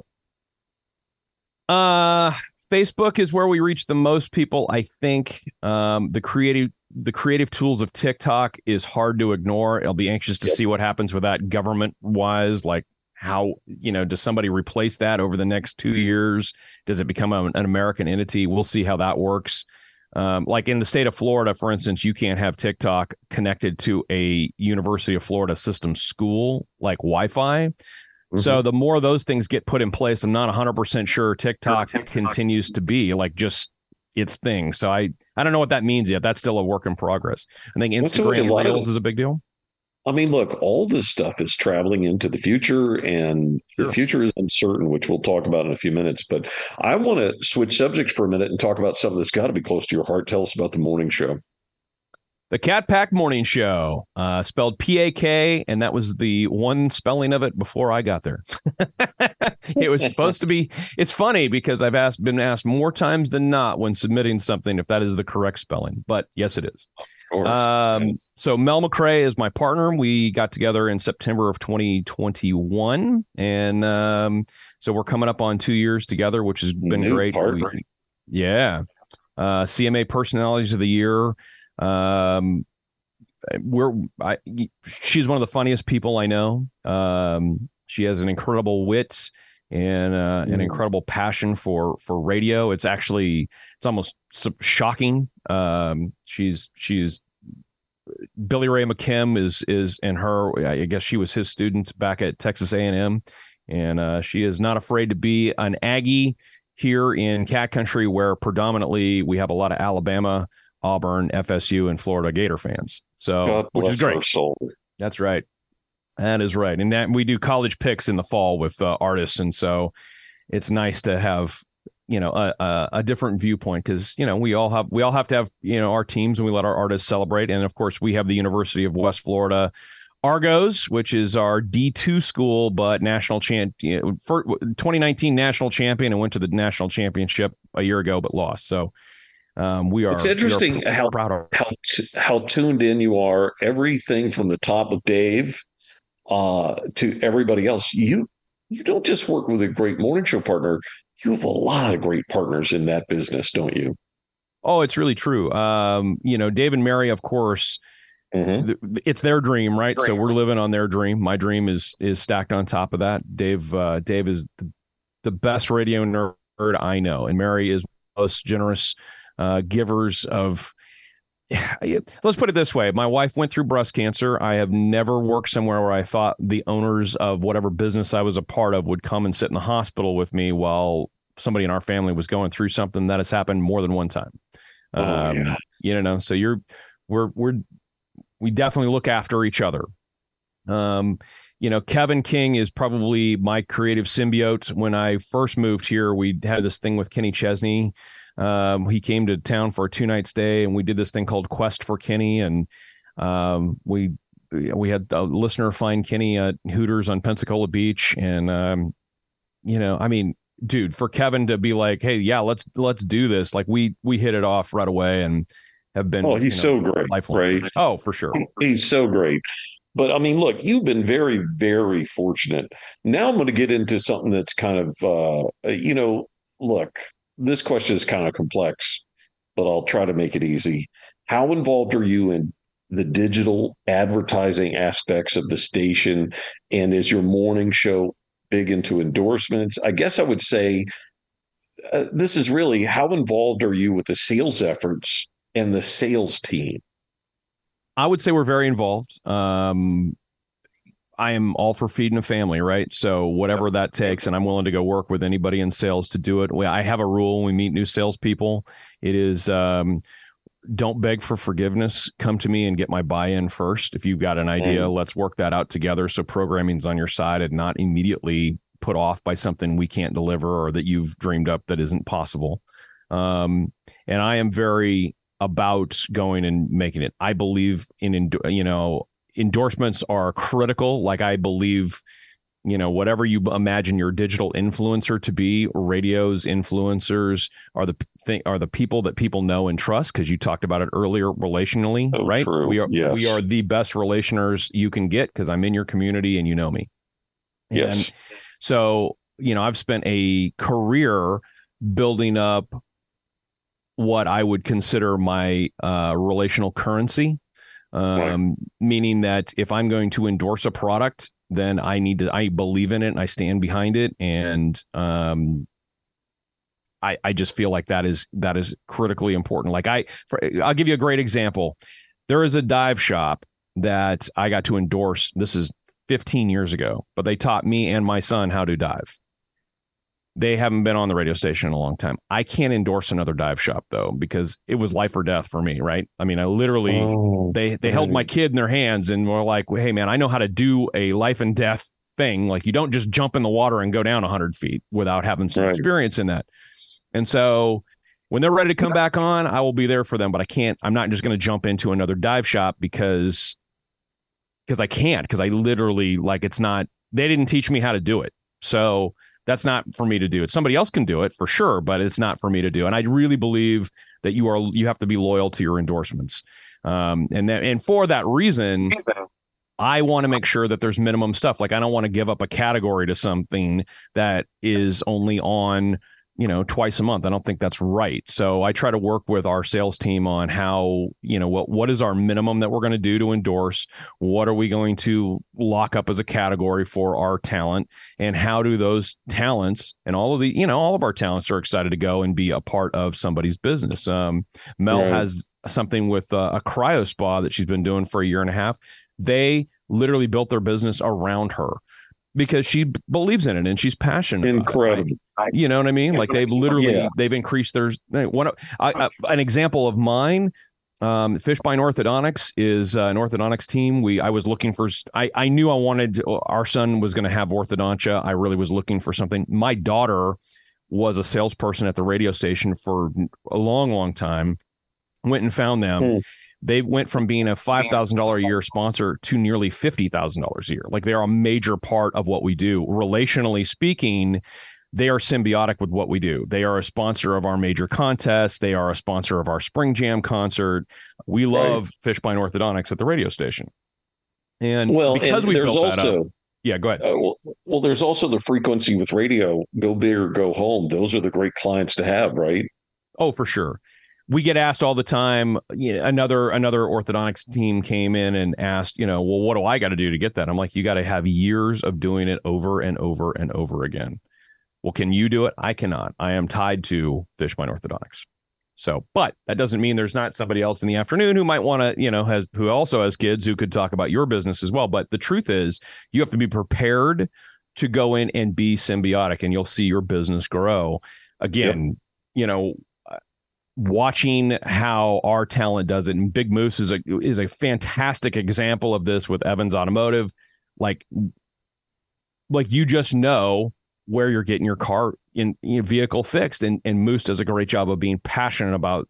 Uh, Facebook is where we reach the most people, I think. Um, the creative the creative tools of TikTok is hard to ignore. I'll be anxious to see what happens with that government wise, like. How, you know, does somebody replace that over the next two years? Does it become an American entity? We'll see how that works. Um, like in the state of Florida, for instance, you can't have TikTok connected to a University of Florida system school like Wi-Fi. Mm-hmm. So the more those things get put in place, I'm not one hundred percent sure TikTok, TikTok continues to be like just its thing. So I, I don't know what that means yet. That's still a work in progress. I think Instagram Reels is a big deal. I mean, look, all this stuff is traveling into the future, and sure. the future is uncertain, which we'll talk about in a few minutes. But I want to switch subjects for a minute and talk about something that's got to be close to your heart. Tell us about the morning show. The Cat Pack Morning Show, uh, spelled P A K, and that was the one spelling of it before I got there. It was supposed to be, it's funny because I've asked, been asked more times than not when submitting something if that is the correct spelling, but yes, it is. Um, yes. So Mel McRae is my partner. We got together in September of twenty twenty-one, and um, so we're coming up on two years together, which has been New great. We, yeah. Uh, C M A Personalities of the Year. Um, we're, I, she's one of the funniest people I know. Um, she has an incredible wit. and uh, mm. an incredible passion for for radio. It's actually it's almost shocking. Um, she's she's Billy Ray McKim is is and her. I guess she was his student back at Texas A and M, and uh, she is not afraid to be an Aggie here in Cat Country, where predominantly we have a lot of Alabama, Auburn, F S U, and Florida Gator fans. So, which is great. That's right. That is right. And that we do college picks in the fall with uh, artists. And so it's nice to have, you know, a, a, a different viewpoint, because, you know, we all have we all have to have, you know, our teams, and we let our artists celebrate. And of course, we have the University of West Florida Argos, which is our D two school, but national champ, you know, for twenty nineteen national champion, and went to the national championship a year ago, but lost. So um, we are. It's interesting are how, how, how tuned in you are. Everything from the top of Dave Uh, to everybody else. You you don't just work with a great morning show partner. You have a lot of great partners in that business, don't you? Oh, it's really true. Um, you know, Dave and Mary, of course, mm-hmm. th- it's their dream, right? Dream. So we're living on their dream. My dream is is stacked on top of that. Dave uh, Dave is the, the best radio nerd I know, and Mary is most generous uh, givers of. Let's put it this way. My wife went through breast cancer. I have never worked somewhere where I thought the owners of whatever business I was a part of would come and sit in the hospital with me while somebody in our family was going through something. That has happened more than one time. Oh, um, yeah. You know, so you're we're we're we definitely look after each other. Um, you know, Kevin King is probably my creative symbiote. When I first moved here, we had this thing with Kenny Chesney. Um, he came to town for a two night stay, and we did this thing called Quest for Kenny. And um, we we had a listener find Kenny at Hooters on Pensacola Beach. And, um, you know, I mean, dude, for Kevin to be like, hey, yeah, let's let's do this. Like we we hit it off right away and have been. Oh, he's you know, so great. Lifelong. Right. Oh, for sure. He's so great. But I mean, look, you've been very, very fortunate. Now I'm going to get into something that's kind of, uh, you know, look. This question is kind of complex, but I'll try to make it easy. How involved are you in the digital advertising aspects of the station? And is your morning show big into endorsements? I guess I would say uh, this is really, how involved are you with the sales efforts and the sales team? I would say we're very involved. Um, I am all for feeding a family, right? So whatever that takes, and I'm willing to go work with anybody in sales to do it. We, I have a rule when we meet new salespeople. It is um, don't beg for forgiveness. Come to me and get my buy-in first. If you've got an idea, mm-hmm. let's work that out together. So programming's on your side and not immediately put off by something we can't deliver or that you've dreamed up that isn't possible. Um, and I am very about going and making it. I believe in, you know, endorsements are critical. Like I believe, you know, whatever you imagine your digital influencer to be, radios influencers are the thing, are the people that people know and trust. Because you talked about it earlier, relationally, oh, right? True. We are yes. we are the best relationers you can get because I'm in your community and you know me. Yes. And so you know, I've spent a career building up what I would consider my uh, relational currency. Um, right. Meaning that if I'm going to endorse a product, then I need to, I believe in it and I stand behind it. And, um, I, I just feel like that is, that is critically important. Like I, for, I'll give you a great example. There is a dive shop that I got to endorse. This is fifteen years ago, but they taught me and my son how to dive. They haven't been on the radio station in a long time. I can't endorse another dive shop, though, because it was life or death for me, right? I mean, I literally, oh, they they right. held my kid in their hands and were like, hey, man, I know how to do a life and death thing. Like, you don't just jump in the water and go down one hundred feet without having some right. experience in that. And so when they're ready to come back on, I will be there for them. But I can't, I'm not just going to jump into another dive shop because, because I can't, because I literally, like, it's not, they didn't teach me how to do it. So that's not for me to do it. Somebody else can do it for sure, but it's not for me to do. And I really believe that you are, you have to be loyal to your endorsements. Um, and that, and for that reason, I want to make sure that there's minimum stuff. Like I don't want to give up a category to something that is only on you know, twice a month. I don't think that's right. So I try to work with our sales team on how, you know, what, what is our minimum that we're going to do to endorse? What are we going to lock up as a category for our talent? And how do those talents and all of the, you know, all of our talents are excited to go and be a part of somebody's business. Um, Mel right. has something with a, a cryo spa that she's been doing for a year and a half. They literally built their business around her, because she believes in it and she's passionate. Incredible. About it. You know what I mean? Like they've literally, yeah. they've increased their, one. I, I, an example of mine, um, Fishbein Orthodontics is uh, an orthodontics team. We, I was looking for, I, I knew I wanted, to, our son was going to have orthodontia. I really was looking for something. My daughter was a salesperson at the radio station for a long, long time, went and found them. Mm. They went from being a five thousand dollars a year sponsor to nearly fifty thousand dollars a year. Like, they're a major part of what we do. Relationally speaking, they are symbiotic with what we do. They are a sponsor of our major contest. They are a sponsor of our Spring Jam concert. We love right. Fishbein Orthodontics at the radio station. And well, because we built also- that up, Yeah, go ahead. Uh, well, well, there's also the frequency with radio. Go big or go home. Those are the great clients to have, right? Oh, for sure. We get asked all the time, you know, another another orthodontics team came in and asked, you know, well, what do I got to do to get that? I'm like, you got to have years of doing it over and over and over again. Well, can you do it? I cannot. I am tied to Fishbein Orthodontics. So, but that doesn't mean there's not somebody else in the afternoon who might want to, you know, has who also has kids who could talk about your business as well. But the truth is, you have to be prepared to go in and be symbiotic, and you'll see your business grow. Again, yep. you know, watching how our talent does it. And Big Moose is a is a fantastic example of this with Evans Automotive. Like, like you just know where you're getting your car in your vehicle fixed. And, and Moose does a great job of being passionate about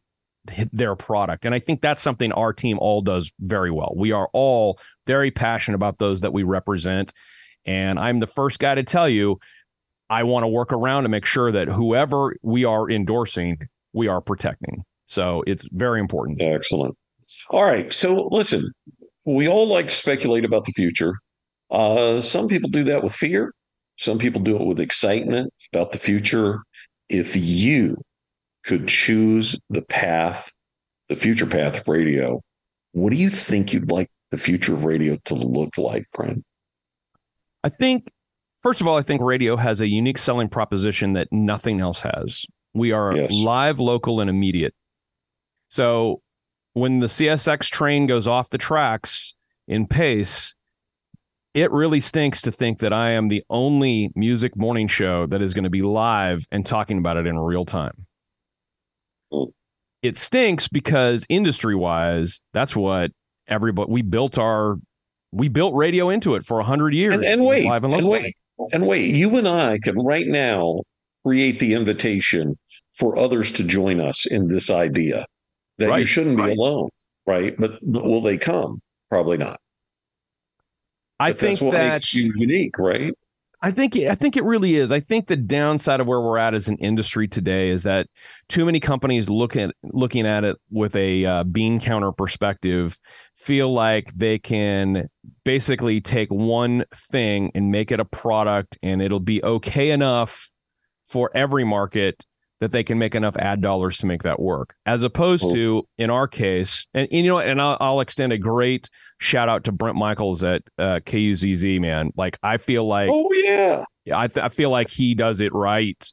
their product. And I think that's something our team all does very well. We are all very passionate about those that we represent. And I'm the first guy to tell you, I want to work around to make sure that whoever we are endorsing, we are protecting. So it's very important. Excellent. All right. So listen, we all like to speculate about the future. Uh, some people do that with fear. Some people do it with excitement about the future. If you could choose the path, the future path of radio, what do you think you'd like the future of radio to look like, Brent? I think, first of all, I think radio has a unique selling proposition that nothing else has. We are yes. live, local, and immediate. So when the C S X train goes off the tracks in Pace, it really stinks to think that I am the only music morning show that is going to be live and talking about it in real time. Mm. It stinks because industry-wise, that's what everybody, we built our, we built radio into it for one hundred years. And, and wait, live and, and wait, and wait, you and I can right now create the invitation for others to join us in this idea that right, you shouldn't right. be alone, right? But will they come? Probably not. I but think that's what that, makes you unique, right? I think I think it really is. I think the downside of where we're at as an industry today is that too many companies look at, looking at it with a uh, bean counter perspective, feel like they can basically take one thing and make it a product, and it'll be okay enough for every market that they can make enough ad dollars to make that work, as opposed oh. to, in our case, and, and you know, and I'll, I'll extend a great shout out to Brent Michaels at uh, K U Z Z, man. Like, I feel like, oh yeah, I, th- I feel like he does it right.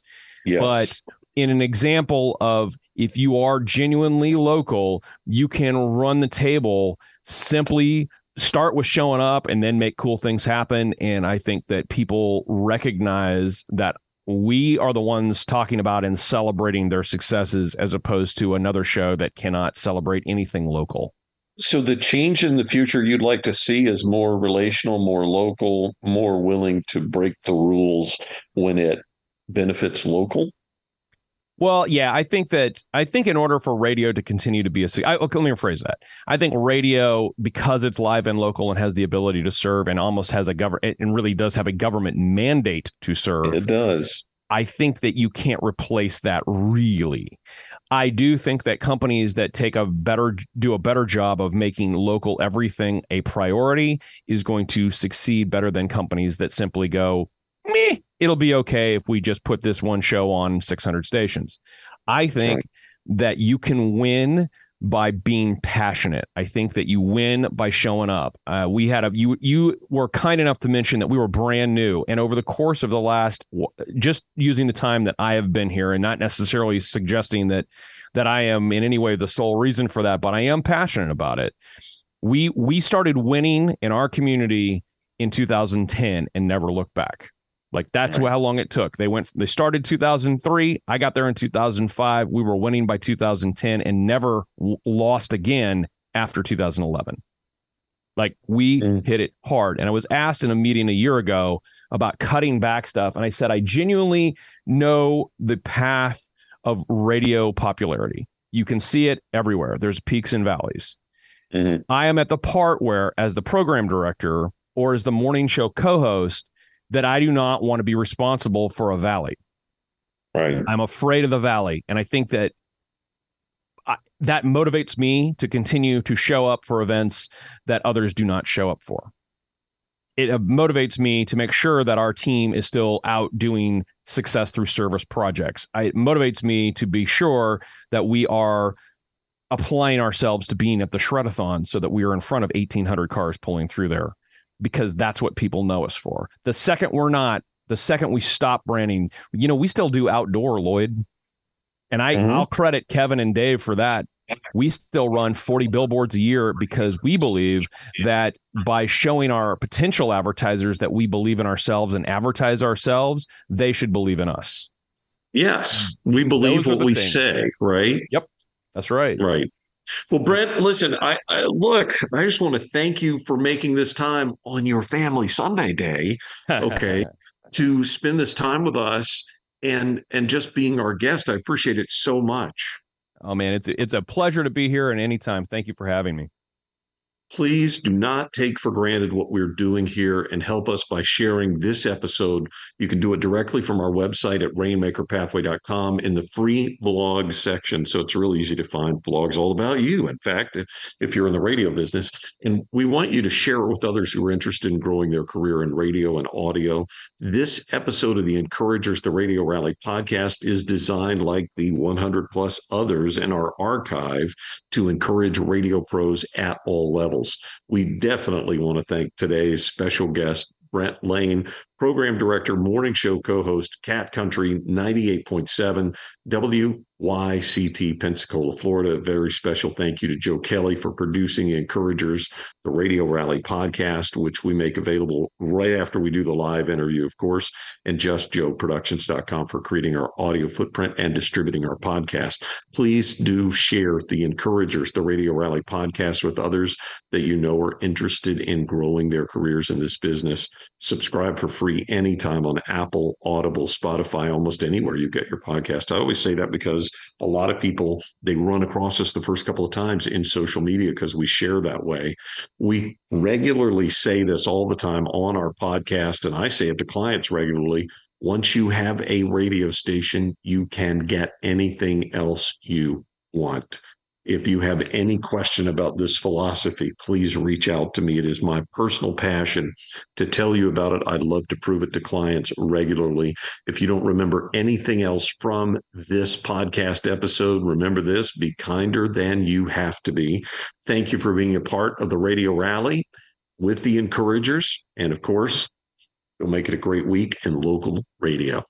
Yes. But in an example of, if you are genuinely local, you can run the table. Simply start with showing up and then make cool things happen. And I think that people recognize that we are the ones talking about and celebrating their successes, as opposed to another show that cannot celebrate anything local. So the change in the future you'd like to see is more relational, more local, more willing to break the rules when it benefits local. Well, yeah, I think that I think in order for radio to continue to be a, I, let me rephrase that. I think radio, because it's live and local and has the ability to serve, and almost has a government, and really does have a government mandate to serve. It does. I think that you can't replace that, really. I do think that companies that take a better, do a better job of making local everything a priority is going to succeed better than companies that simply go, meh, it'll be okay if we just put this one show on six hundred stations. I think right. that you can win by being passionate. I think that you win by showing up. Uh, we had a you you were kind enough to mention that we were brand new, and over the course of the last, just using the time that I have been here, and not necessarily suggesting that that I am in any way the sole reason for that, but I am passionate about it. We we started winning in our community in two thousand ten and never looked back. Like that's right. how long it took. They went. They started two thousand three. I got there in two thousand five. We were winning by two thousand ten and never w- lost again after two thousand eleven. Like we mm. hit it hard. And I was asked in a meeting a year ago about cutting back stuff, and I said I genuinely know the path of radio popularity. You can see it everywhere. There's peaks and valleys. Mm-hmm. I am at the part where, as the program director or as the morning show co-host, that I do not want to be responsible for a valley. Right. I'm afraid of the valley. And I think that I, that motivates me to continue to show up for events that others do not show up for. It motivates me to make sure that our team is still out doing success through service projects. I, it motivates me to be sure that we are applying ourselves to being at the shred-a-thon so that we are in front of eighteen hundred cars pulling through there, because that's what people know us for. The second we're not, the second we stop branding, you know, we still do outdoor, Lloyd. And I, mm-hmm. I'll credit Kevin and Dave for that. We still run forty billboards a year because we believe that by showing our potential advertisers that we believe in ourselves and advertise ourselves, they should believe in us. Yes, we believe what we things. say, right? Yep, that's right. Right. Well, Brent, listen, I, I look, I just want to thank you for making this time on your family Sunday day, okay, to spend this time with us and and just being our guest. I appreciate it so much. Oh, man, it's it's a pleasure to be here, and anytime. Thank you for having me. Please do not take for granted what we're doing here, and help us by sharing this episode. You can do it directly from our website at rainmaker pathway dot com in the free blog section. So it's really easy to find blogs all about you. In fact, if you're in the radio business, and we want you to share it with others who are interested in growing their career in radio and audio. This episode of the Encouragers, the Radio Rally podcast, is designed, like the one hundred plus others in our archive, to encourage radio pros at all levels. We definitely want to thank today's special guest, Brent Lane, program director, morning show co-host, Cat Country ninety-eight point seven, W Y C T, Pensacola, Florida. A very special thank you to Joe Kelly for producing Encouragers, the Radio Rally podcast, which we make available right after we do the live interview, of course, and Just Joe Productions dot com for creating our audio footprint and distributing our podcast. Please do share the Encouragers, the Radio Rally podcast, with others that you know are interested in growing their careers in this business. Subscribe for free. Free anytime on Apple, Audible, Spotify, almost anywhere you get your podcast. I always say that because a lot of people, they run across us the first couple of times in social media because we share that way. We regularly say this all the time on our podcast, and I say it to clients regularly. Once you have a radio station, you can get anything else you want. If you have any question about this philosophy, please reach out to me. It is my personal passion to tell you about it. I'd love to prove it to clients regularly. If you don't remember anything else from this podcast episode, remember this: be kinder than you have to be. Thank you for being a part of the Radio Rally with the Encouragers. And of course, you'll make it a great week in local radio.